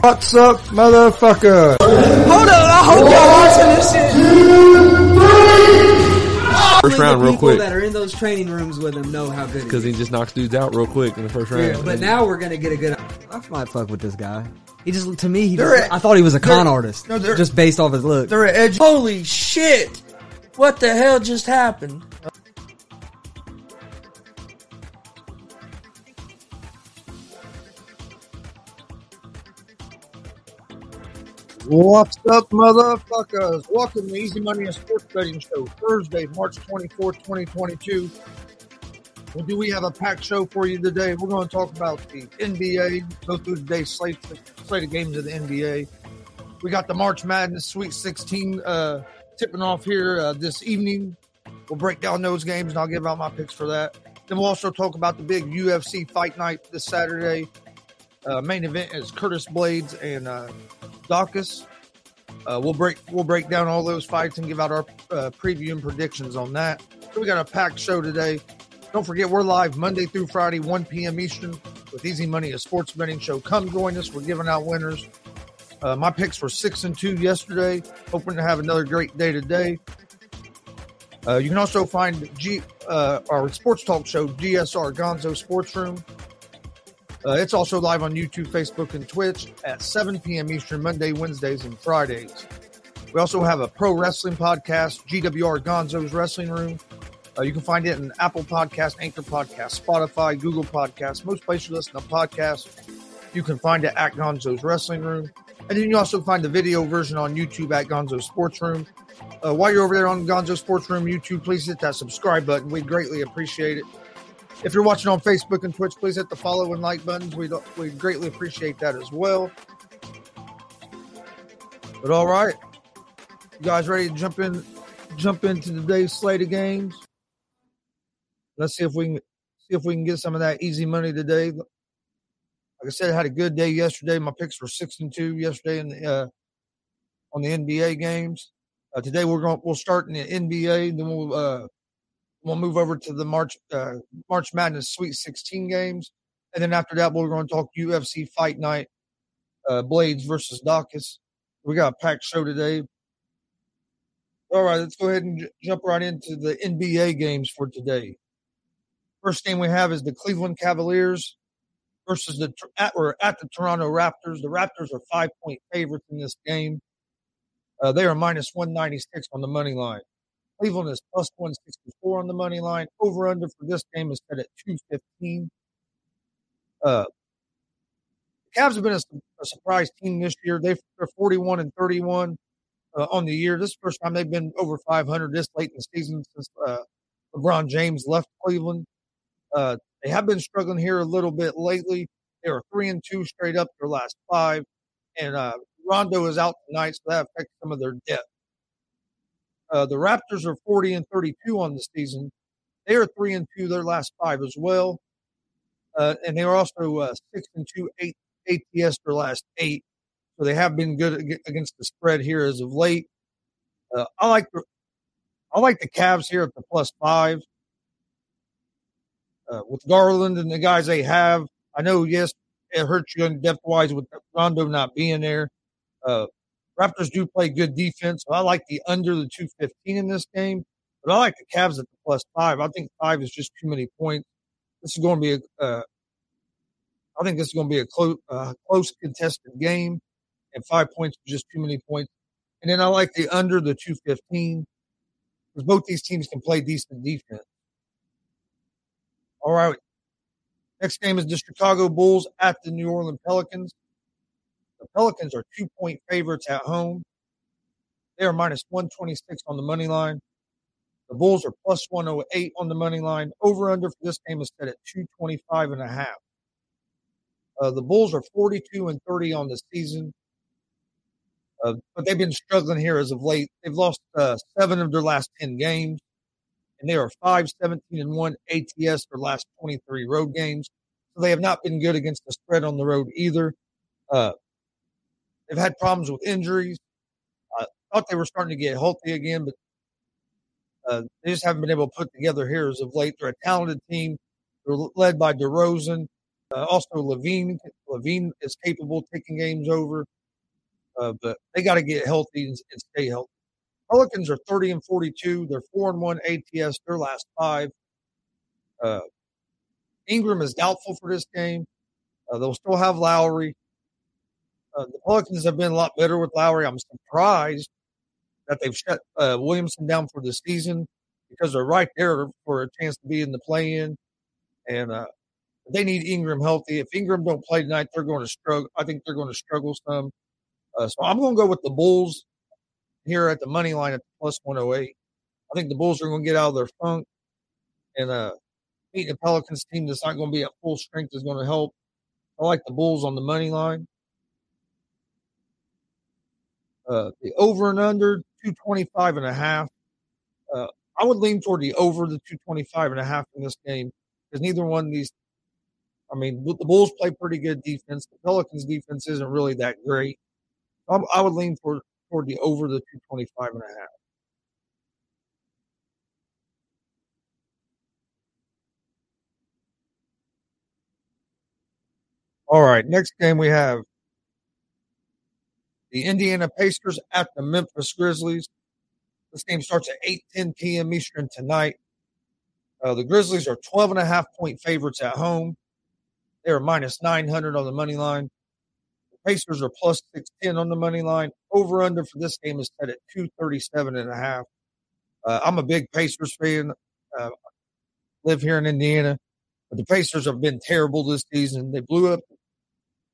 What's up, motherfucker? Hold on, I hope y'all watching this shit. First round, real quick. The people that are in those training rooms with him know how good. Because he just knocks dudes out real quick in the first round. Yeah, but now we're gonna get a good. I might fuck with this guy. He just to me, I thought he was a con artist, just based off his look. They're edgy. Holy shit! What the hell just happened? What's up, motherfuckers? Welcome to Easy Money and Sports Betting Show, Thursday, March 24, 2022. Well, do we have a packed show for you today? We're going to talk about the NBA, go through today's slate of games of the NBA. We got the March Madness Sweet 16 tipping off here this evening. We'll break down those games, and I'll give out my picks for that. Then we'll also talk about the big UFC fight night this Saturday. Main event is Curtis Blaydes and Daukaus. We'll break down all those fights and give out our preview and predictions on that. So we got a packed show today. Don't forget, we're live Monday through Friday, 1 p.m. Eastern with Easy Money, a sports betting show. Come join us. We're giving out winners. My picks were 6-2 yesterday. Hoping to have another great day today. You can also find our sports talk show, GSR Gonzo Sports Room. It's also live on YouTube, Facebook, and Twitch at 7 p.m. Eastern, Monday, Wednesdays, and Fridays. We also have a pro wrestling podcast, GWR Gonzo's Wrestling Room. You can find it in Apple Podcasts, Anchor Podcasts, Spotify, Google Podcasts, most places you listen to podcasts. You can find it at Gonzo's Wrestling Room. And then you also find the video version on YouTube at Gonzo Sports Room. While you're over there on Gonzo Sports Room YouTube, please hit that subscribe button. We'd greatly appreciate it. If you're watching on Facebook and Twitch, please hit the follow and like buttons. We greatly appreciate that as well. But all right, you guys ready to jump into today's slate of games? Let's see if we can get some of that easy money today. Like I said, I had a good day yesterday. My picks were 6-2 yesterday on the NBA games. Today we'll start in the NBA, then we'll move over to the March Madness Sweet 16 games. And then after that, we're going to talk UFC Fight Night, Blaydes versus Daukaus. We got a packed show today. All right, let's go ahead and jump right into the NBA games for today. First game we have is the Cleveland Cavaliers versus the Toronto Raptors. The Raptors are 5-point favorites in this game. They are minus 196 on the money line. Cleveland is plus 164 on the money line. Over-under for this game is set at 215. The Cavs have been a surprise team this year. They're 41-31 on the year. This is the first time they've been over 500 this late in the season since LeBron James left Cleveland. They have been struggling here a little bit lately. They were 3-2 straight up their last five. And Rondo is out tonight, so that affects some of their depth. The Raptors are 40-32 on the season. They are 3-2 their last five as well, and they are also 6-2 ATS their last eight. So they have been good against the spread here as of late. I like the Cavs here at the plus 5 with Garland and the guys they have. I know, yes, it hurts you in depth wise with Rondo not being there, Raptors do play good defense, so I like the under the 215 in this game. But I like the Cavs at the +5. I think 5 is just too many points. This is going to be a close contested game, and 5 points is just too many points. And then I like the under the 215 because both these teams can play decent defense. All right. Next game is the Chicago Bulls at the New Orleans Pelicans. The Pelicans are 2-point favorites at home. They are -126 on the money line. The Bulls are +108 on the money line. Over-under for this game is set at 225.5. The Bulls are 42-30 on the season. But they've been struggling here as of late. They've lost 7 of their last 10 games. And they are 5-17-1 ATS their last 23 road games. So they have not been good against the spread on the road either. They've had problems with injuries. I thought they were starting to get healthy again, but they just haven't been able to put together here as of late. They're a talented team. They're led by DeRozan. Also, Levine. Levine is capable of taking games over. But they got to get healthy and stay healthy. Pelicans are 30-42. They're 4-1 ATS. Their last 5. Ingram is doubtful for this game. They'll still have Lowry. The Pelicans have been a lot better with Lowry. I'm surprised that they've shut Williamson down for the season because they're right there for a chance to be in the play-in. And they need Ingram healthy. If Ingram don't play tonight, they're going to struggle. I think they're going to struggle some. So I'm going to go with the Bulls here at the money line at the +108. I think the Bulls are going to get out of their funk. And beating the Pelicans team that's not going to be at full strength is going to help. I like the Bulls on the money line. The over and under, 225.5. I would lean toward the over, the 225.5 in this game because neither one of these – I mean, the Bulls play pretty good defense. The Pelicans' defense isn't really that great. I would lean toward the over, the 225.5. All right, next game we have the Indiana Pacers at the Memphis Grizzlies. This game starts at 8:10 p.m. Eastern tonight. The Grizzlies are 12.5-point favorites at home. They are -900 on the money line. The Pacers are +610 on the money line. Over-under for this game is set at 237.5. I'm a big Pacers fan. Live here in Indiana. But the Pacers have been terrible this season. They blew up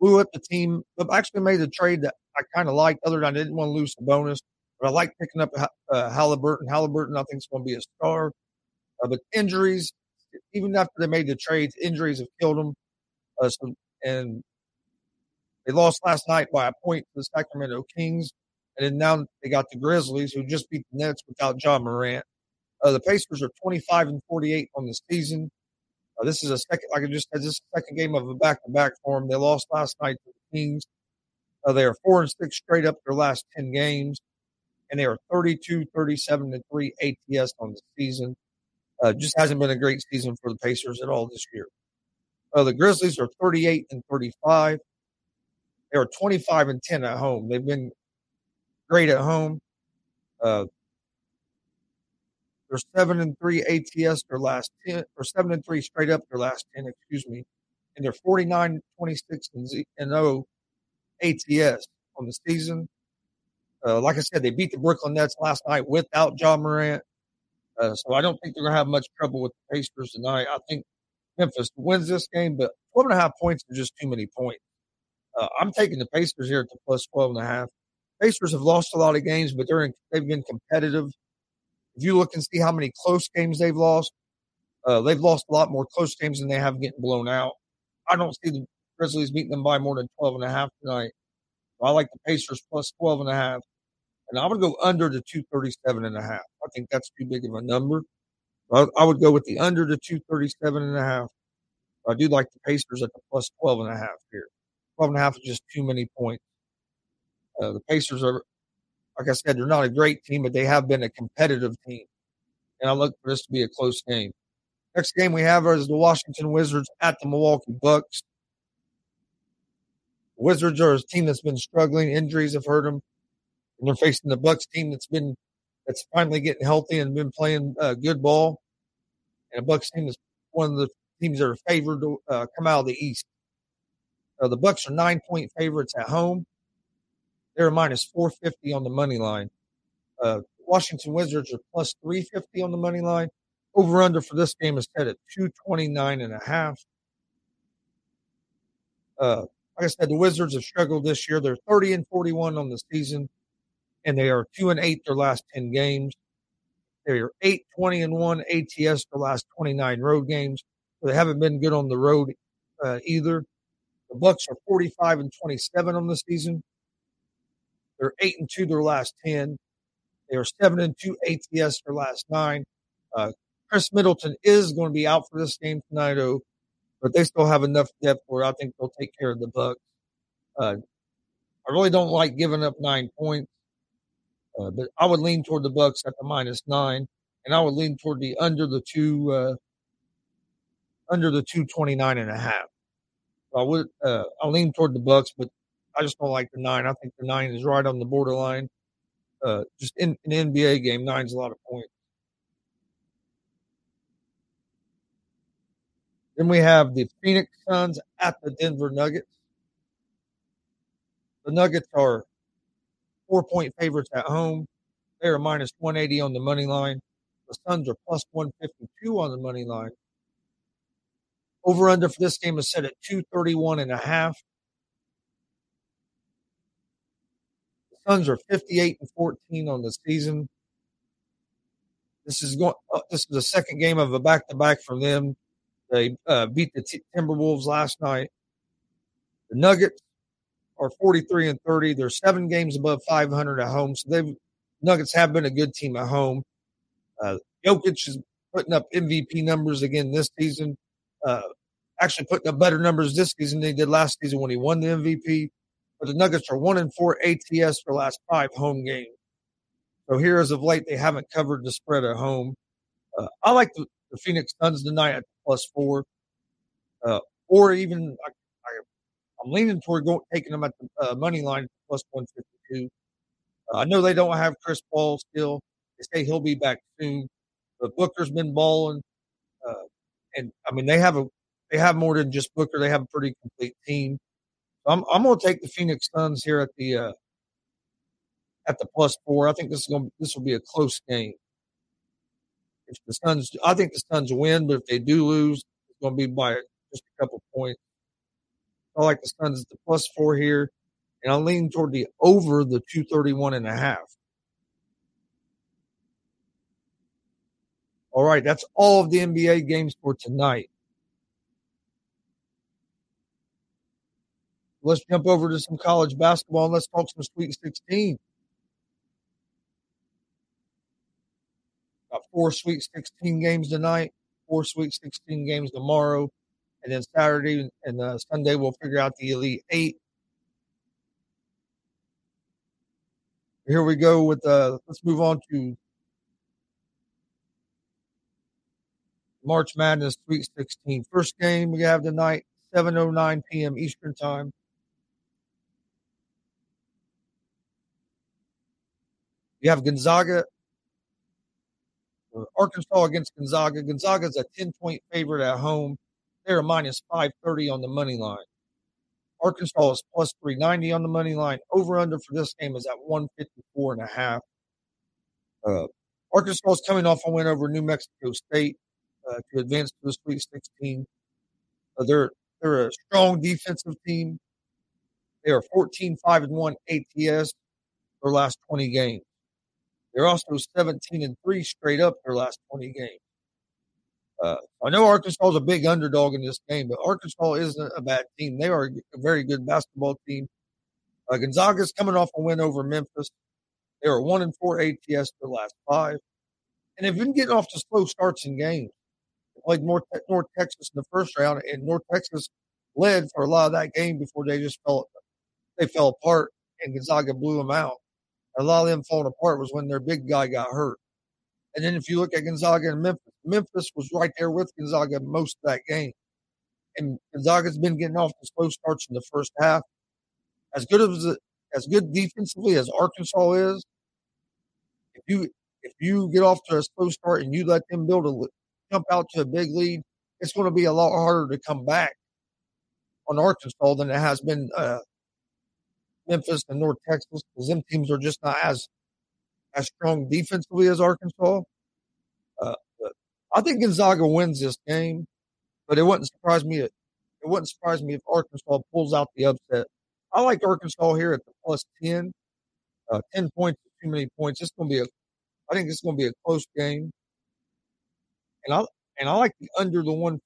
the team. I actually made a trade that I kind of liked, other than I didn't want to lose the bonus. But I like picking up Halliburton. Halliburton, I think, is going to be a star. But injuries, even after they made the trades, injuries have killed them. And they lost last night by a point to the Sacramento Kings. And then now they got the Grizzlies, who just beat the Nets without Ja Morant. The Pacers are 25-48 on the season. This is a second, like I just said, this is the second game of a back-to-back for them. They lost last night to the Kings. They are 4-6 straight up their last 10 games, and they are 32-37-3 ATS on the season. Just hasn't been a great season for the Pacers at all this year. The Grizzlies are 38-35. They are 25-10 at home. They've been great at home. They're 7-3 ATS their last 10, or 7-3 straight up their last 10. And they're 49-26-0. ATS on the season. Like I said, they beat the Brooklyn Nets last night without Ja Morant. So I don't think they're going to have much trouble with the Pacers tonight. I think Memphis wins this game, but 12.5 points are just too many points. I'm taking the Pacers here at the +12.5. Pacers have lost a lot of games, but they've been competitive. If you look and see how many close games they've lost a lot more close games than they have getting blown out. I don't see the Grizzlies beating them by more than 12.5 tonight. So I like the Pacers +12.5. And I'm going to go under the 237.5. I think that's too big of a number. So I would go with the under the 237.5. I do like the Pacers at the +12.5 here. 12.5 is just too many points. The Pacers are, like I said, they're not a great team, but they have been a competitive team. And I look for this to be a close game. Next game we have is the Washington Wizards at the Milwaukee Bucks. Wizards are a team that's been struggling. Injuries have hurt them. and they're facing the Bucks team that's finally getting healthy and been playing good ball. And the Bucks team is one of the teams that are favored to come out of the East. The Bucks are 9-point favorites at home. They're minus 450 on the money line. Washington Wizards are plus 350 on the money line. Over-under for this game is set at 229.5. Like I said, the Wizards have struggled this year. They're 30-41 on the season, and they are 2-8 their last 10 games. They are 8-20-1 ATS the last 29 road games. So they haven't been good on the road either. The Bucks are 45-27 on the season. They're 8-2 their last 10. They are 7-2 ATS their last 9. Chris Middleton is going to be out for this game tonight, but they still have enough depth where I think they'll take care of the Bucks. I really don't like giving up 9 points. But I would lean toward the Bucks at the minus 9, and I would lean toward the under the 229.5. So I would I lean toward the Bucks, but I just don't like the 9. I think the 9 is right on the borderline. Just in an NBA game, 9's a lot of points. Then we have the Phoenix Suns at the Denver Nuggets. The Nuggets are 4-point favorites at home. They are minus 180 on the money line. The Suns are plus 152 on the money line. Over-under for this game is set at 231.5. The Suns are 58-14 on the season. This is the second game of a back-to-back from them. They beat the Timberwolves last night. The Nuggets are 43-30. They're 7 games above 500 at home. So Nuggets have been a good team at home. Jokic is putting up MVP numbers again this season. Actually putting up better numbers this season than he did last season when he won the MVP. But the Nuggets are 1-4 ATS for the last 5 home games. So here as of late, they haven't covered the spread at home. I like the Phoenix Suns tonight at plus 4. Or even I'm leaning toward taking them at the money line, plus 152. I know they don't have Chris Paul still. They say he'll be back soon. But Booker's been balling. And, I mean, they have more than just Booker. They have a pretty complete team. So I'm going to take the Phoenix Suns here at the plus 4. I think this will be a close game. I think the Suns win, but if they do lose, it's going to be by just a couple points. I like the Suns at the plus 4 here, and I lean toward the over the 231.5. All right, that's all of the NBA games for tonight. Let's jump over to some college basketball and let's talk some Sweet 16. Got 4 Sweet 16 games tonight, 4 Sweet 16 games tomorrow. And then Saturday and Sunday, we'll figure out the Elite 8. Here we go with let's move on to March Madness Sweet 16. First game we have tonight, 7:09 p.m. Eastern Time. You have Arkansas against Gonzaga. Gonzaga's a 10-point favorite at home. They're minus 530 on the money line. Arkansas is plus 390 on the money line. Over-under for this game is at 154.5. Arkansas is coming off a win over New Mexico State to advance to the Sweet 16. They're a strong defensive team. They are 14-5-1 ATS their last 20 games. They're also 17-3 straight up their last 20 games. I know Arkansas is a big underdog in this game, but Arkansas isn't a bad team. They are a very good basketball team. Gonzaga is coming off a win over Memphis. They are 1-4 ATS their last 5. And they've been getting off to slow starts in games. They played North Texas in the first round, and North Texas led for a lot of that game before they just fell apart, and Gonzaga blew them out. A lot of them falling apart was when their big guy got hurt. And then if you look at Gonzaga and Memphis, Memphis was right there with Gonzaga most of that game. And Gonzaga's been getting off the slow starts in the first half. As good as as good defensively as Arkansas is, if you get off to a slow start and you let them build a jump out to a big lead, it's going to be a lot harder to come back on Arkansas than it has been Memphis and North Texas, because them teams are just not as strong defensively as Arkansas. I think Gonzaga wins this game, but it wouldn't surprise me. It wouldn't surprise me if Arkansas pulls out the upset. I like Arkansas here at the plus 10. 10 points is too many points. I think it's going to be a close game. And I like the under the 154.5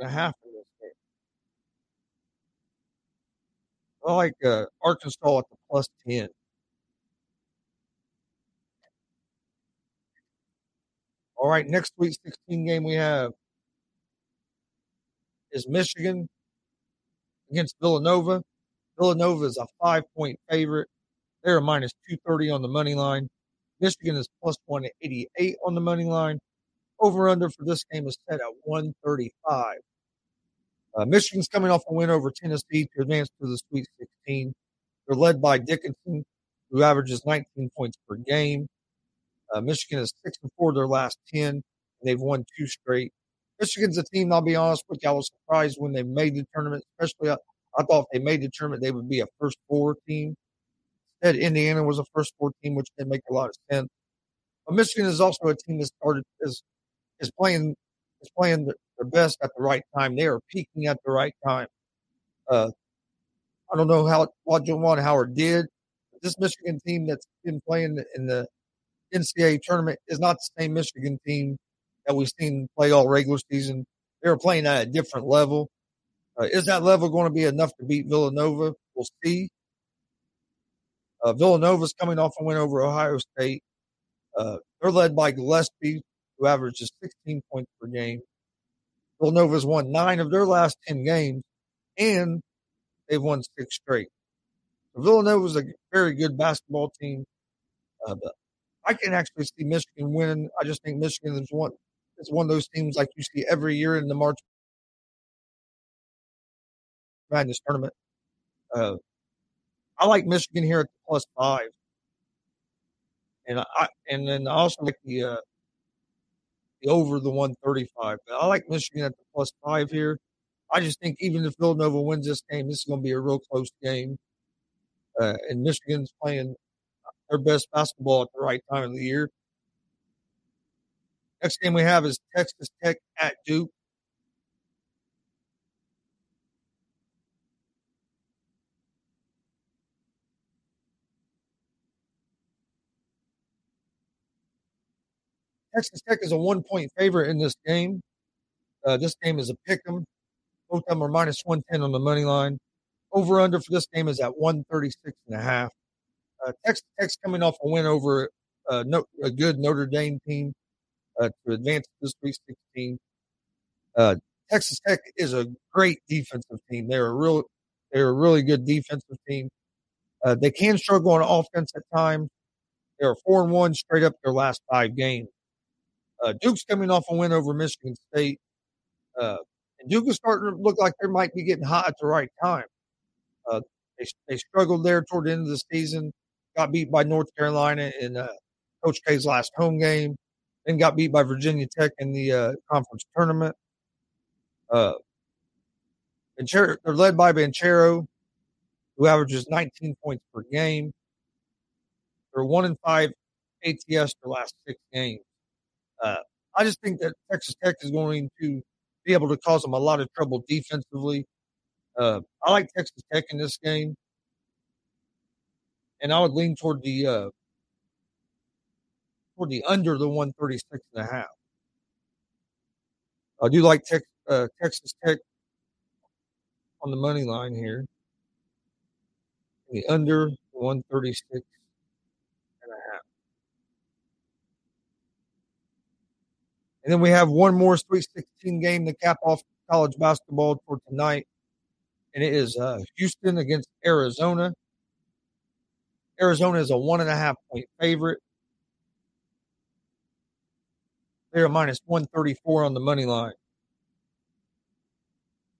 in this game. I like Arkansas at the plus 10. All right, next week's 16 game we have is Michigan against Villanova. Villanova is a 5-point favorite. They're minus 230 on the money line. Michigan is plus 188 on the money line. Over-under for this game is set at 135. Michigan's coming off a win over Tennessee to advance to the Sweet 16. They're led by Dickinson, who averages 19 points per game. Michigan is 6-4 their last 10, and they've won 2 straight. Michigan's a team, I'll be honest with you, I was surprised when they made the tournament. Especially, I thought if they made the tournament, they would be a first-four team. Instead, Indiana was a first-four team, which didn't make a lot of sense. But Michigan is also a team that is playing their best at the right time. They are peaking at the right time. I don't know what Juwan Howard did. But this Michigan team that's been playing in the NCAA tournament is not the same Michigan team that we've seen play all regular season. They're playing at a different level. Is that level going to be enough to beat Villanova? We'll see. Villanova's coming off a win over Ohio State. They're led by Gillespie, who averages 16 points per game. Villanova's won 9 of their last 10 games, and they've won 6 straight. So Villanova's a very good basketball team. But I can actually see Michigan winning. I just think Michigan is one of those teams like you see every year in the March Madness tournament. I like Michigan here at the plus 5. And then I also like the over the 135. But I like Michigan at the plus 5 here. I just think even if Villanova wins this game, this is going to be a real close game. And Michigan's playing their best basketball at the right time of the year. Next game we have is Texas Tech at Duke. Texas Tech is a 1-point favorite in this game. This game is a pick'em. Both of them are minus 110 on the money line. Over-under for this game is at 136.5. Texas Tech's coming off a win over a good Notre Dame team to advance to the Sweet 16. Texas Tech is a great defensive team. They're a really good defensive team. They can struggle on offense at times. They are 4-1 straight up their last 5 games. Duke's coming off a win over Michigan State. And Duke is starting to look like they might be getting hot at the right time. They struggled there toward the end of the season, got beat by North Carolina in Coach K's last home game, then got beat by Virginia Tech in the conference tournament. They're led by Banchero, who averages 19 points per game. They're 1-5 ATS their last 6 games. I just think that Texas Tech is going to be able to cause them a lot of trouble defensively. I like Texas Tech in this game, and I would lean toward the under the 136.5. I do like Texas Tech on the money line here. The under 136.5. And then we have one more Sweet 16 game to cap off college basketball for tonight. And it is Houston against Arizona. Arizona is a 1.5-point favorite. They're minus 134 on the money line.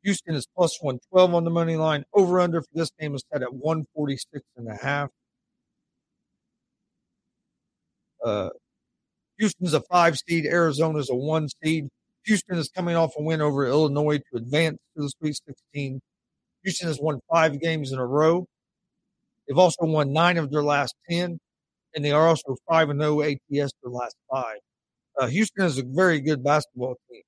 Houston is plus 112 on the money line. Over-under for this game is set at 146.5. Houston's a 5 seed. Arizona's a 1 seed. Houston is coming off a win over Illinois to advance to the Sweet 16. Houston has won 5 games in a row. They've also won 9 of their last 10, and they are also 5-0 ATS their last 5. Houston is a very good basketball team.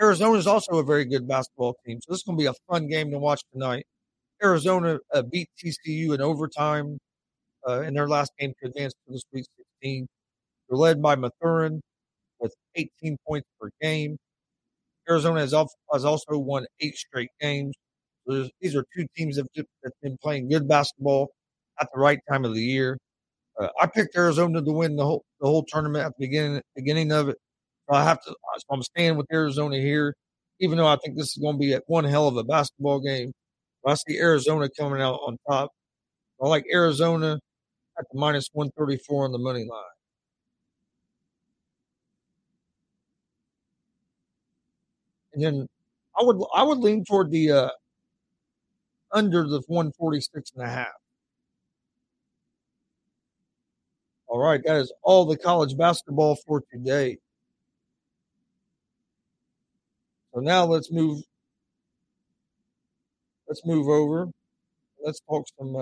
Arizona is also a very good basketball team, so this is going to be a fun game to watch tonight. Arizona beat TCU in overtime in their last game to advance to the Sweet 16. They're led by Mathurin with 18 points per game. Arizona has also won 8 straight games. So these are two teams that have been playing good basketball at the right time of the year. I picked Arizona to win the whole tournament at the beginning of it. So I'm staying with Arizona here, even though I think this is going to be one hell of a basketball game. But I see Arizona coming out on top. I like Arizona at the minus 134 on the money line. And then I would lean toward the under the 146.5. All right, that is all the college basketball for today. So now let's move over. Let's talk some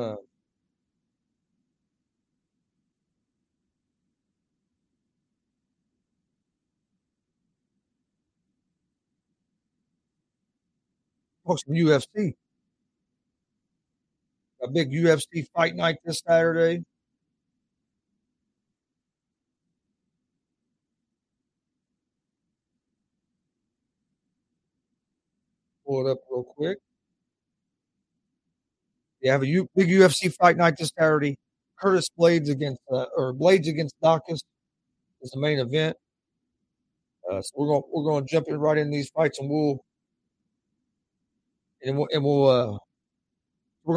UFC. A big UFC fight night this Saturday. Pull it up real quick. They have a big UFC fight night this Saturday. Curtis Blaydes against Daukaus is the main event. So we're going to jump in right in these fights, and we're going to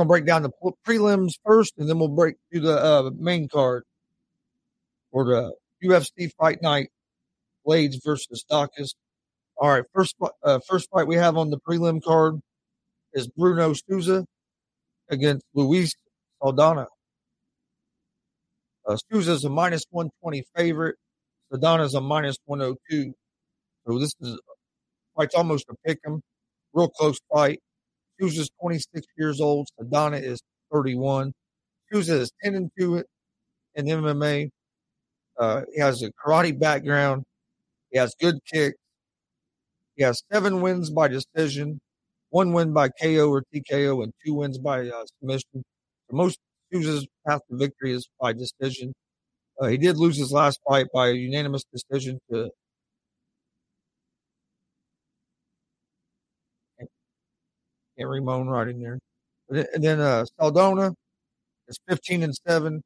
break down the prelims first, and then we'll break through the main card for the UFC fight night. Blaydes versus Daukaus. All right, first fight we have on the prelim card is Bruno Souza against Luis Aldana. Souza's a minus 120 favorite. Aldana's a minus 102. So this is fight's almost a pick 'em, real close fight. Souza's 26 years old. Aldana is 31. Souza is 10-2 in MMA. He has a karate background. He has good kicks. He has 7 wins by decision, 1 win by KO or TKO, and 2 wins by submission. The most Souza's path to victory is by decision. He did lose his last fight by a unanimous decision to can't remoan right in there. And then Saldana is 15-7.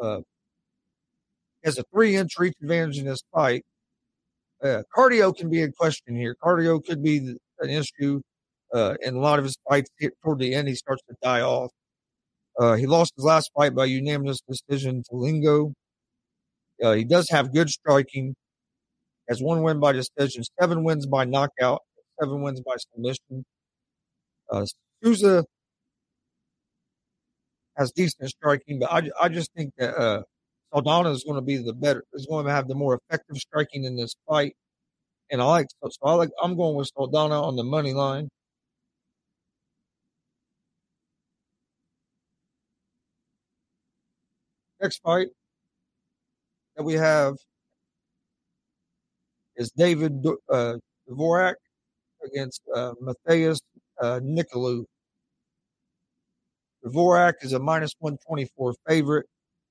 He has a 3-inch reach advantage in this fight. Cardio can be a question here. Cardio could be an issue in a lot of his fights. Toward the end, he starts to die off. He lost his last fight by unanimous decision to Lingo. He does have good striking. Has 1 win by decision, 7 wins by knockout, 7 wins by submission. Souza has decent striking, but I just think that Aldana is going to be is going to have the more effective striking in this fight. And I'm going with Aldana on the money line. Next fight that we have is David Dvorak against Matthias Nicolau. Dvorak is a minus 124 favorite.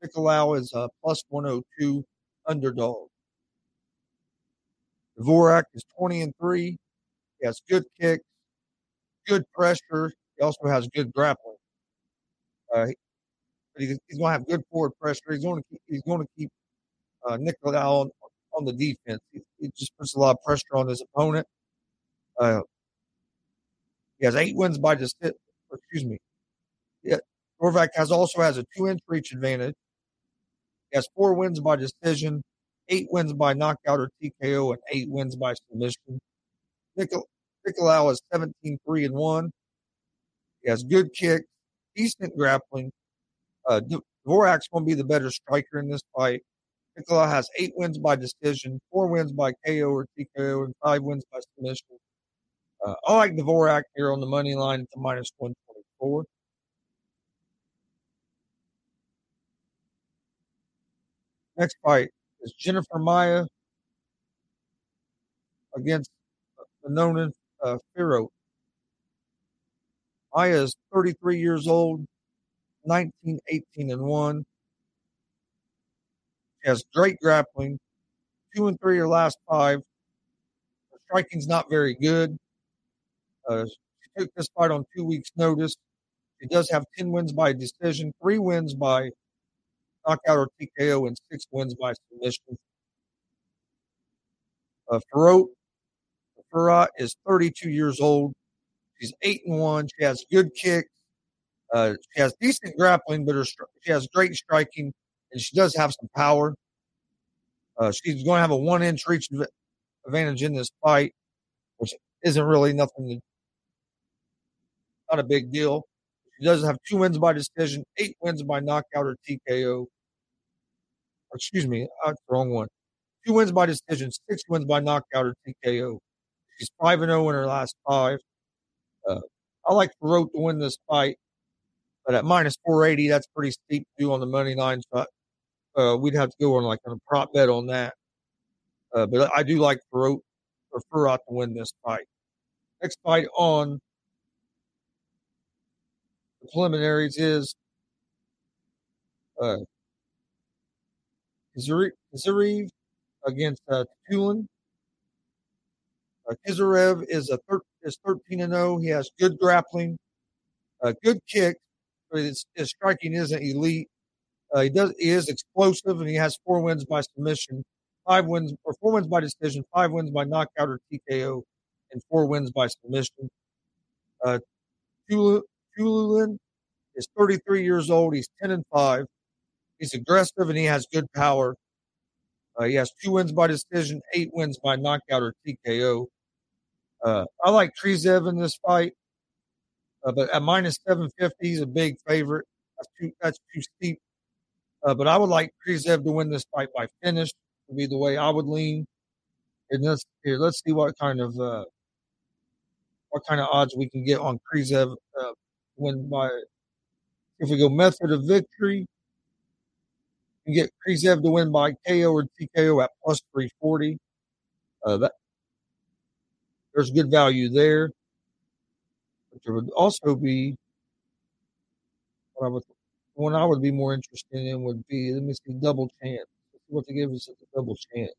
Nicolau is a plus 102 underdog. Dvorak is 20-3. He has good kicks, good pressure. He also has good grappling. He's going to have good forward pressure. He's going to keep Nicolau on the defense. He just puts a lot of pressure on his opponent. He has 8 wins by decision. Yeah, Dvorak also has a 2-inch reach advantage. He has 4 wins by decision, 8 wins by knockout or TKO, and 8 wins by submission. Nicolau is 17-3-1. He has good kicks, decent grappling. Dvorak's going to be the better striker in this fight. Nicolau has 8 wins by decision, 4 wins by KO or TKO, and 5 wins by submission. I like Dvorak here on the money line at the minus 124. Next fight is Jennifer Maya against Manon Fiorot. Maya is 33 years old, 19-18-1. She has great grappling, 2-3 her last 5. Her striking's not very good. She took this fight on 2 weeks' notice. She does have 10 wins by decision, 3 wins by knockout or TKO, and 6 wins by submission. Fiorot is 32 years old. She's 8-1. She has good kicks. She has decent grappling, but she has great striking, and she does have some power. She's going to have a 1-inch reach advantage in this fight, which isn't really not a big deal. She does have 2 wins by decision, 8 wins by knockout or TKO. Excuse me, wrong one. 2 wins by decision, 6 wins by knockout or TKO. She's 5-0 in her last 5. I like Fiorot to win this fight, but at minus 480, that's pretty steep to do on the money line. So we'd have to go on like a prop bet on that. But I do like Fiorot to win this fight. Next fight on the preliminaries is Kizurev against Tulin. Kizurev is 13-0. He has good grappling, good kick, but his striking isn't elite. He is explosive, and he has 4 wins by submission, 4 wins by decision, 5 wins by knockout or TKO, and 4 wins by submission. Tulin is 33 years old. He's 10-5. He's aggressive, and he has good power. He has 2 wins by decision, 8 wins by knockout or TKO. I like Kizurev in this fight, but at minus 750, he's a big favorite. That's too steep. But I would like Kizurev to win this fight by finish. Would be the way I would lean. And let's see what kind of odds we can get on Kizurev if we go method of victory. You can get Kizurev to win by KO or TKO at plus 340. There's good value there. But there would also be one I would be more interested in would be, let me see, double chance. Let's see what they give us at the double chance.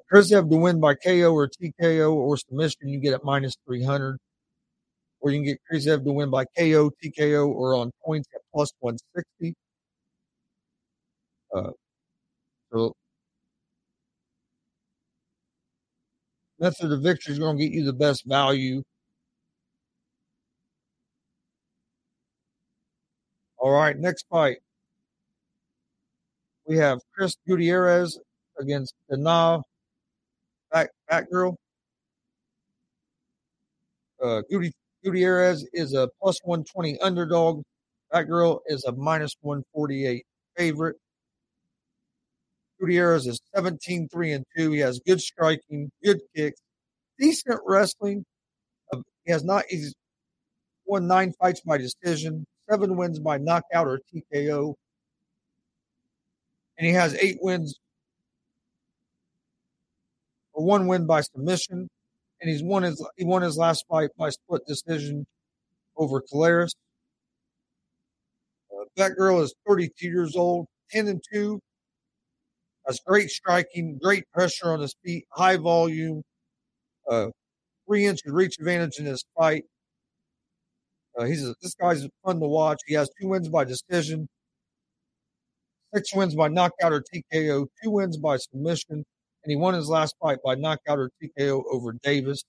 Kizurev to win by KO or TKO or submission, you get at minus 300. Or you can get Kizurev to win by KO, TKO, or on points at plus 160. So method of victory is going to get you the best value. All right, next fight. We have Chris Gutierrez against Dana Batgerel. Gutierrez is a plus 120 underdog. Batgerel is a minus 148 favorite. Gutierrez is 17-3-2. He has good striking, good kicks, decent wrestling. He's won 9 fights by decision, 7 wins by knockout or TKO. And he has 8 wins or 1 win by submission. And he won his last fight by split decision over Kolaris. Batgerel is 32 years old, 10-2. Has great striking, great pressure on his feet, high volume, 3-inch reach advantage in this fight. This guy's fun to watch. He has 2 wins by decision, 6 wins by knockout or TKO, 2 wins by submission, and he won his last fight by knockout or TKO over Davis.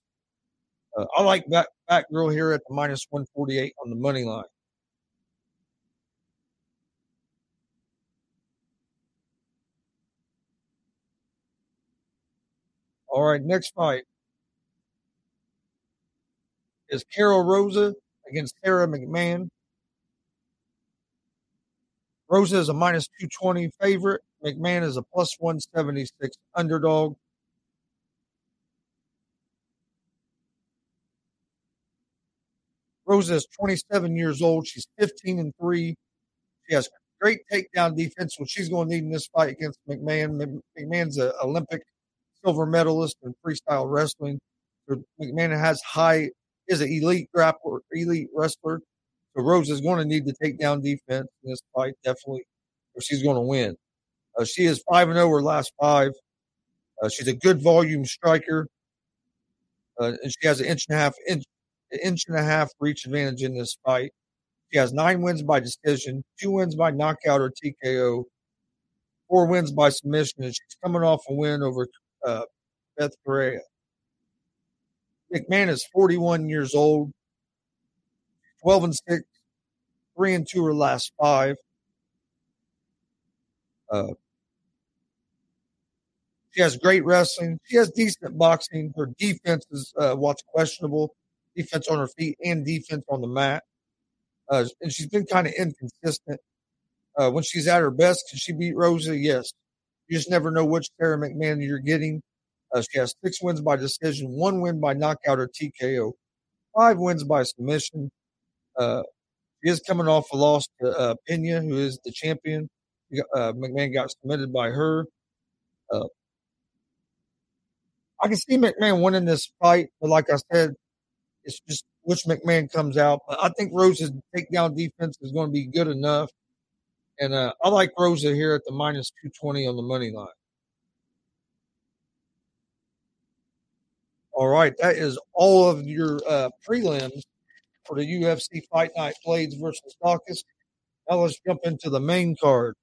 I like Batgerel here at the minus 148 on the money line. All right, next fight is Carol Rosa against Tara McMahon. Rosa is a minus 220 favorite. McMahon is a plus 176 underdog. Rosa is 27 years old. She's 15-3. She has great takedown defense, which she's going to need in this fight against McMahon. McMahon's an Olympic silver medalist in freestyle wrestling. So McMahon is an elite grappler, elite wrestler. So Rosa's going to need to take down defense in this fight, definitely, or she's going to win. She is 5-0 her last five. She's a good volume striker, and she has an inch and a half reach advantage in this fight. She has 9 wins by decision, 2 wins by knockout or TKO, 4 wins by submission, and she's coming off a win over Beth Correa. McMahon is 41 years old, 12-6, 3-2 her last five. She has great wrestling. She has decent boxing. Her defense is what's questionable. Defense on her feet and defense on the mat. And she's been kind of inconsistent. When she's at her best, can she beat Rosa? Yes. You just never know which Tara McMahon you're getting. She has 6 wins by decision, 1 win by knockout or TKO, 5 wins by submission. She is coming off a loss to Pena, who is the champion. McMahon got submitted by her. I can see McMahon winning this fight, but like I said, it's just which McMahon comes out. But I think Rosa's takedown defense is going to be good enough. And I like Rosa here at the minus 220 on the money line. All right, that is all of your prelims for the UFC Fight Night Blaydes versus Daukaus. Now let's jump into the main card.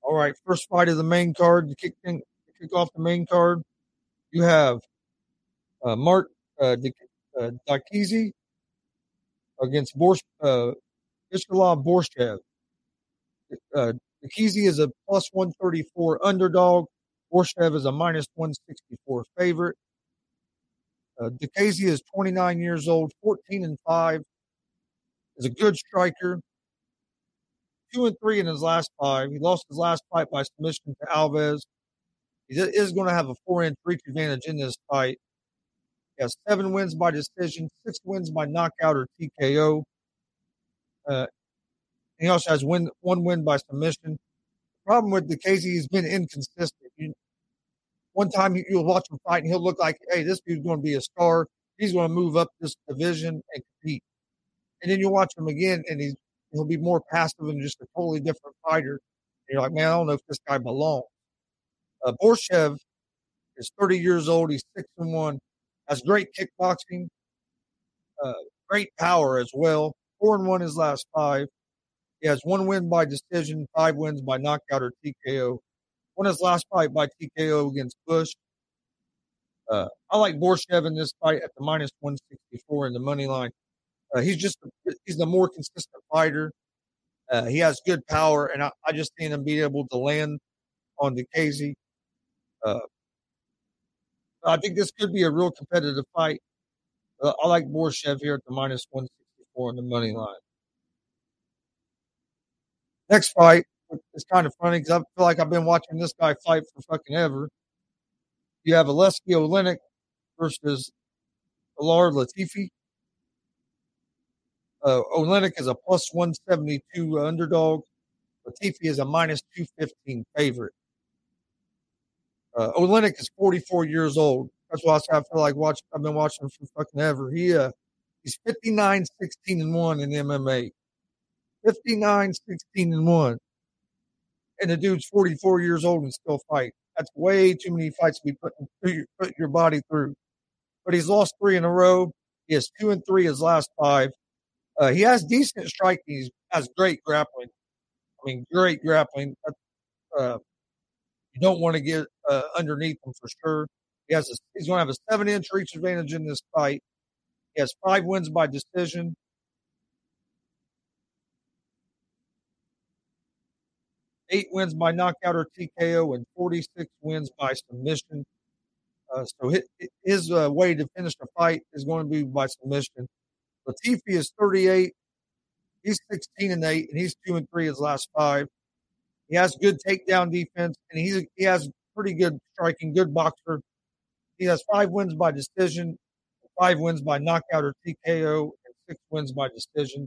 All right, first fight of the main card to kick off the main card. You have Marc Diakiese against Viacheslav Borshchev. Diakiese is a plus 134 underdog. Borshchev is a minus 164 favorite. Diakiese is 29 years old, 14-5. Is a good striker. 2-3 in his last five. He lost his last fight by submission to Alves. He is going to have a 4-inch reach advantage in this fight. He has 7 wins by decision, 6 wins by knockout or TKO. He also has one win by submission. The problem with Diakiese, he's been inconsistent. One time you'll watch him fight and he'll look like, hey, this dude's going to be a star. He's going to move up this division and compete. And then you'll watch him again and he'll be more passive and just a totally different fighter. And you're like, man, I don't know if this guy belongs. Borshchev is 30 years old. He's 6-1. Has great kickboxing, great power as well. 4-1 his last five. He has 1 win by decision, 5 wins by knockout or TKO. Won his last fight by TKO against Bush. I like Borshchev in this fight at the minus 164 in the money line. He's the more consistent fighter. He has good power, and I just seen him be able to land on Diakiese. I think this could be a real competitive fight. I like Borshchev here at the minus 164 in the money line. Next fight is kind of funny because I feel like I've been watching this guy fight for fucking ever. You have Aleksei Oleinik versus Ilir Latifi. Oleinik is a plus 172 underdog. Latifi is a minus 215 favorite. Oleinik is 44 years old. That's why I feel like I've been watching him for fucking ever. He's 59-16-1 in MMA. 59-16-1. And the dude's 44 years old and still fight. That's way too many fights to be put your body through. But he's lost 3 in a row. He has 2-3 his last five. He has decent striking. He has great grappling. Great grappling. You don't want to get underneath him for sure. He's going to have a 7-inch reach advantage in this fight. He has 5 wins by decision. 8 wins by knockout or TKO, and 46 wins by submission. So his way to finish the fight is going to be by submission. Latifi is 38. He's 16-8, and he's 2-3 his last 5. He has good takedown defense, and he has pretty good striking, good boxer. He has 5 wins by decision, 5 wins by knockout or TKO, and 6 wins by decision.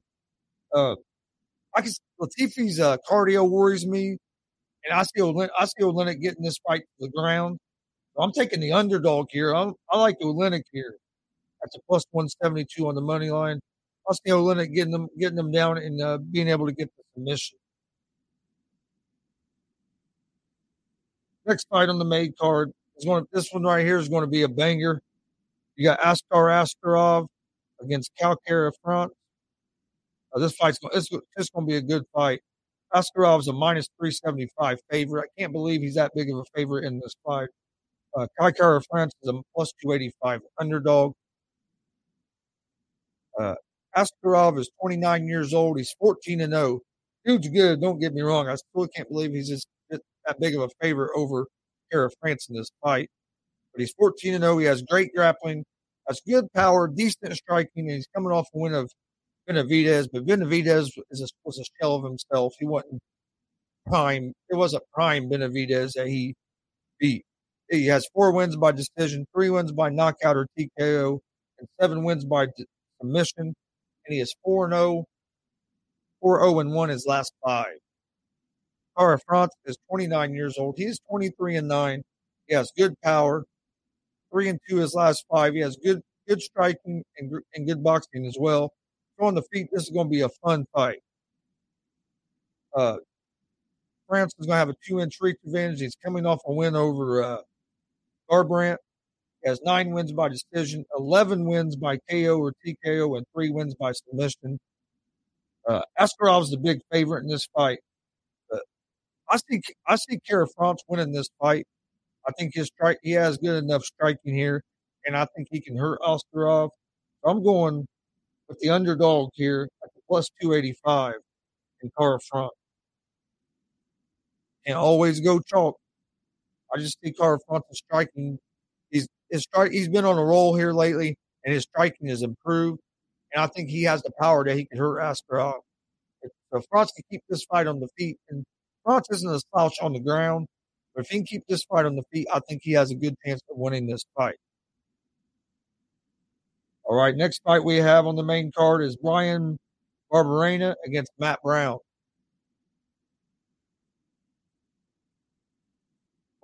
Latifi's cardio worries me, and I see Oleinik getting this fight to the ground. So I'm taking the underdog here. I like Oleinik here. That's a plus 172 on the money line. I see Oleinik getting them down and being able to get the submission. Next fight on the main card this one right here is going to be a banger. You got Askar Askarov against Kai Kara-France. This fight's going to be a good fight. Askarov's a minus 375 favorite. I can't believe he's that big of a favorite in this fight. Kai Kara-France is a plus 285 underdog. Askarov is 29 years old. He's 14-0. Dude's good. Don't get me wrong. I still can't believe he's just that big of a favorite over Kara-France in this fight. But he's 14-0. He has great grappling. Has good power, decent striking, and he's coming off a win of Benavidez. But Benavidez was a shell of himself. He wasn't prime. It wasn't prime Benavidez that he beat. He has 4 wins by decision, 3 wins by knockout or TKO, and 7 wins by submission. And he is 4-0-1 his last 5. Kara-France is 29 years old. He is 23-9. He has good power. 3-2 his last 5. He has good striking and good boxing as well. On the feet, this is going to be a fun fight. France is going to have a 2-inch reach advantage. He's coming off a win over Garbrandt. He has 9 wins by decision, 11 wins by KO or TKO, and 3 wins by submission. Askarov's the big favorite in this fight. I see Kara-France winning this fight. I think he has good enough striking here, and I think he can hurt Askarov. So I'm going with the underdog here at the plus 285 in Kara-France. And always go chalk. I just see Kara-France is striking. He's been on a roll here lately, and his striking has improved. And I think he has the power that he can hurt Askarov. So France can keep this fight on the feet. And France isn't a slouch on the ground, but if he can keep this fight on the feet, I think he has a good chance of winning this fight. All right, next fight we have on the main card is Ryan Barberena against Matt Brown.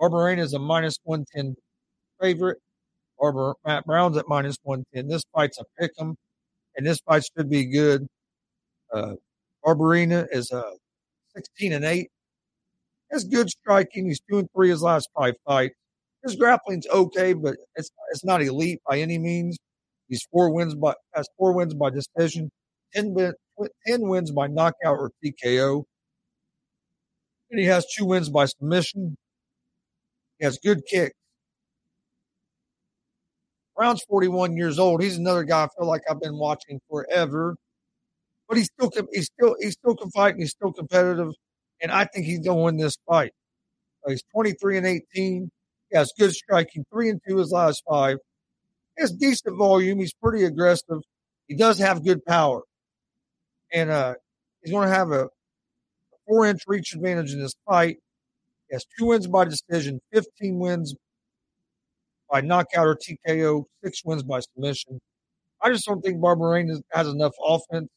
Barberena is a minus 110 favorite. Matt Brown's at minus 110. This fight's a pick 'em, and this fight should be good. Barberena is a 16-8. That's good striking. He's 2-3 his last 5 fights. His grappling's okay, but it's not elite by any means. He's 4 wins by decision, 10 wins by knockout or TKO. And he has 2 wins by submission. He has good kicks. Brown's 41 years old. He's another guy I feel like I've been watching forever, but he still can fight, and he's still competitive. And I think he's going to win this fight. He's 23-18. He has good striking, 3-2 his last 5. He has decent volume. He's pretty aggressive. He does have good power. And he's going to have a 4-inch reach advantage in this fight. He has 2 wins by decision, 15 wins by knockout or TKO, 6 wins by submission. I just don't think Barberena has enough offense.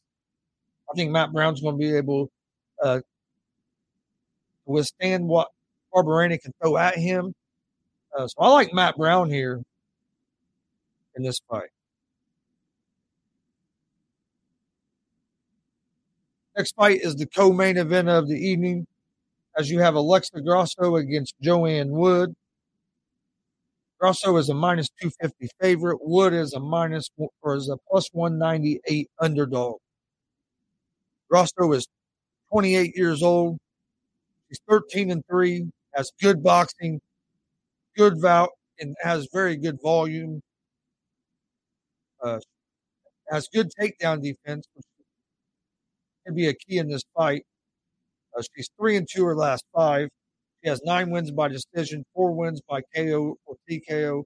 I think Matt Brown's going to be able to withstand what Barberena can throw at him. So I like Matt Brown here in this fight. Next fight is the co-main event of the evening, as you have Alexa Grasso against Joanne Wood. Grasso is a minus 250 favorite. Wood is a plus 198 underdog. Grasso is 28 years old. He's 13-3. Has good boxing, good vow, and has very good volume. Has good takedown defense, which could be a key in this fight. She's 3-2 her last five. She has 9 wins by decision, 4 wins by KO or TKO.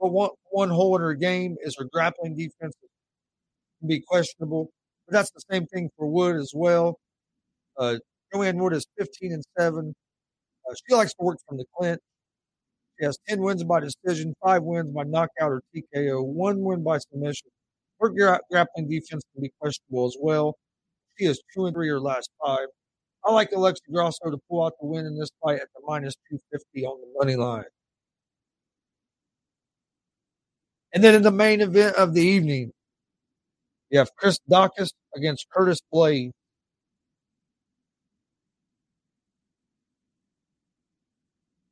But one hole in her game is her grappling defense. It can be questionable. But that's the same thing for Wood as well. Joanne Wood is 15-7. She likes to work from the clinch. She has 10 wins by decision, 5 wins by knockout or TKO, 1 win by submission. Her grappling defense can be questionable as well. She is 2-3 her last five. I like Alexa Grasso to pull out the win in this fight at the -250 on the money line. And then in the main event of the evening, you have Chris Dacus against Curtis Blaydes.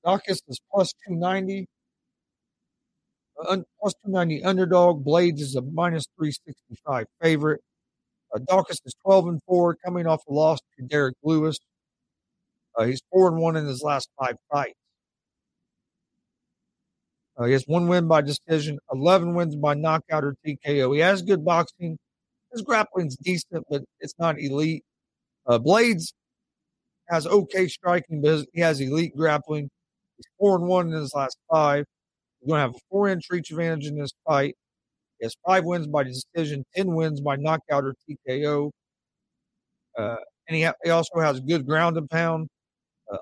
Dacus is +290. +290 underdog. Blaydes is a -365 favorite. Daukaus is 12-4, coming off a loss to Derek Lewis. He's 4-1 in his last 5 fights. He has 1 win by decision, 11 wins by knockout or TKO. He has good boxing. His grappling's decent, but it's not elite. Blaydes has okay striking, but he has elite grappling. He's 4-1 in his last 5. He's going to have a 4-inch reach advantage in this fight. He has 5 wins by decision, 10 wins by knockout or TKO. And he also has good ground and pound.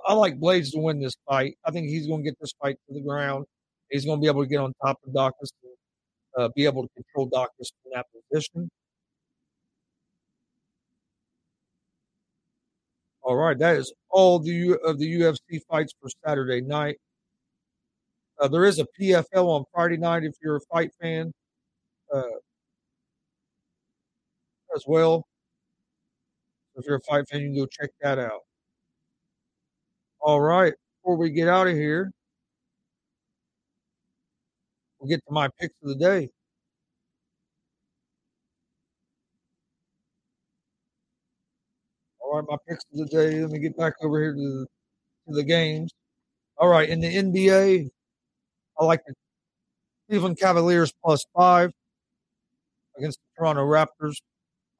I like Blaydes to win this fight. I think he's going to get this fight to the ground. He's going to be able to get on top of Daukaus and be able to control Daukaus in that position. All right, that is all of the UFC fights for Saturday night. There is a PFL on Friday night if you're a fight fan. As well. If you're a fight fan, you can go check that out. All right. Before we get out of here, we'll get to my picks of the day. All right, my picks of the day. Let me get back over here to the games. All right, in the NBA, I like the Cleveland Cavaliers +5. Against the Toronto Raptors.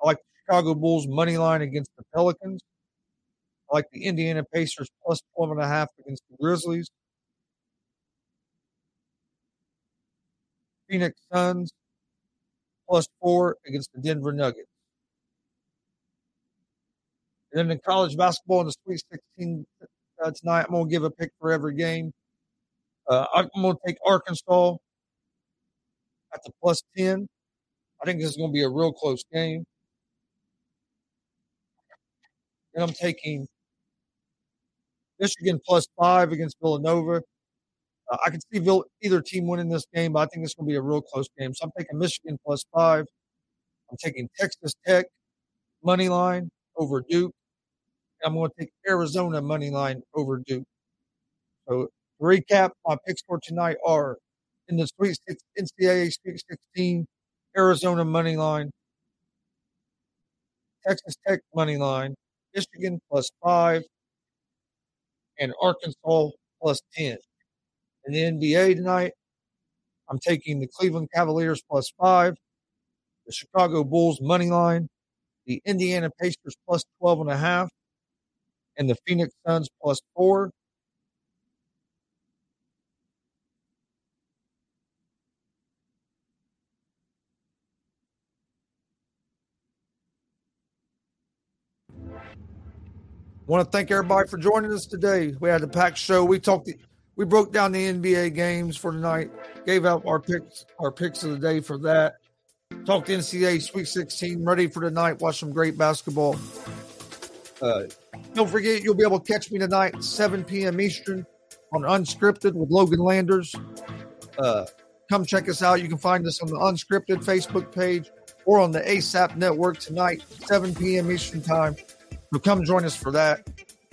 I like the Chicago Bulls money line against the Pelicans. I like the Indiana Pacers +12.5 against the Grizzlies. Phoenix Suns +4 against the Denver Nuggets. And then in college basketball in the Sweet 16 tonight, I'm going to give a pick for every game. I'm going to take Arkansas at the +10. I think this is going to be a real close game. And I'm taking Michigan +5 against Villanova. I can see either team winning this game, but I think it's going to be a real close game. So I'm taking Michigan +5. I'm taking Texas Tech money line over Duke. And I'm going to take Arizona money line over Duke. So to recap, my picks for tonight are in the NCAA Sweet 16. Arizona money line, Texas Tech money line, Michigan +5, and Arkansas +10. In the NBA tonight, I'm taking the Cleveland Cavaliers +5, the Chicago Bulls money line, the Indiana Pacers +12.5, and the Phoenix Suns +4. Want to thank everybody for joining us today. We had a packed show. We broke down the NBA games for tonight. Gave out our picks of the day for that. Talked NCAA Sweet 16. Ready for tonight. Watch some great basketball. Don't forget, you'll be able to catch me tonight, 7 p.m. Eastern, on Unscripted with Logan Landers. Come check us out. You can find us on the Unscripted Facebook page or on the ASAP Network tonight, 7 p.m. Eastern time. So come join us for that.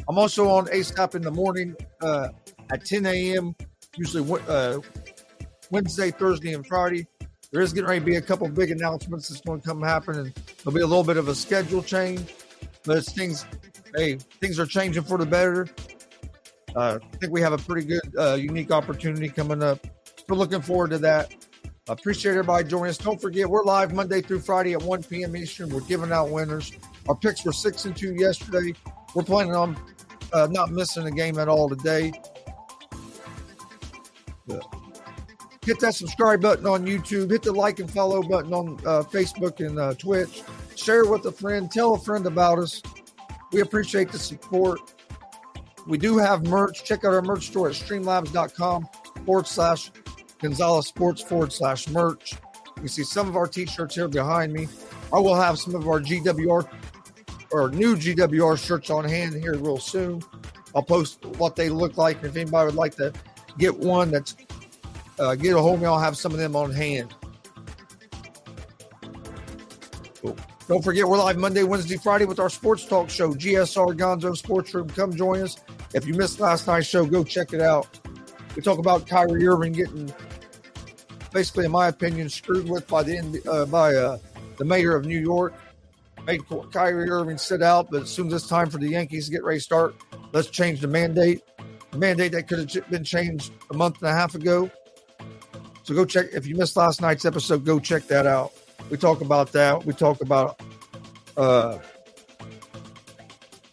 I'm also on ASAP in the morning at 10 a.m., usually Wednesday, Thursday, and Friday. There is getting ready to be a couple big announcements that's going to come happen, and there'll be a little bit of a schedule change. But it's things are changing for the better. I think we have a pretty good, unique opportunity coming up. So looking forward to that. I appreciate everybody joining us. Don't forget, we're live Monday through Friday at 1 p.m. Eastern. We're giving out winners. Our picks were 6-2 yesterday. We're planning on not missing a game at all today. Hit that subscribe button on YouTube. Hit the like and follow button on Facebook and Twitch. Share with a friend. Tell a friend about us. We appreciate the support. We do have merch. Check out our merch store at streamlabs.com/GonzalezSports/merch. You can see some of our t-shirts here behind me. I will have some of our GWR or new GWR shirts on hand here real soon. I'll post what they look like. If anybody would like to get one, that's get a hold of me. I'll have some of them on hand. Cool. Don't forget, we're live Monday, Wednesday, Friday with our sports talk show, GSR Gonzo Sports Room. Come join us. If you missed last night's show, go check it out. We talk about Kyrie Irving getting, basically, in my opinion, screwed with by the mayor of New York. Made Kyrie Irving sit out, but as soon as it's time for the Yankees to get ready to start, let's change the mandate. A mandate that could have been changed a month and a half ago. So go check. If you missed last night's episode, go check that out. We talk about that. We talk about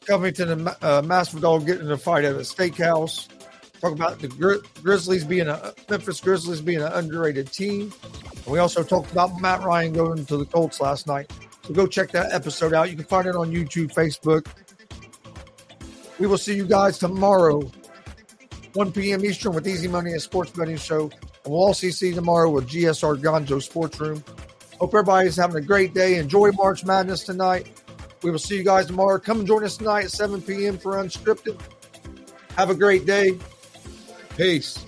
Covington and Masvidal getting in a fight at a steakhouse. Talk about the Grizzlies being Memphis Grizzlies being an underrated team. And we also talked about Matt Ryan going to the Colts last night. So go check that episode out. You can find it on YouTube, Facebook. We will see you guys tomorrow, 1 p.m. Eastern with Easy Money and Sports Betting Show. And we'll also see you tomorrow with GSR Gonzo Sports Room. Hope everybody's having a great day. Enjoy March Madness tonight. We will see you guys tomorrow. Come join us tonight at 7 p.m. for Unscripted. Have a great day. Peace.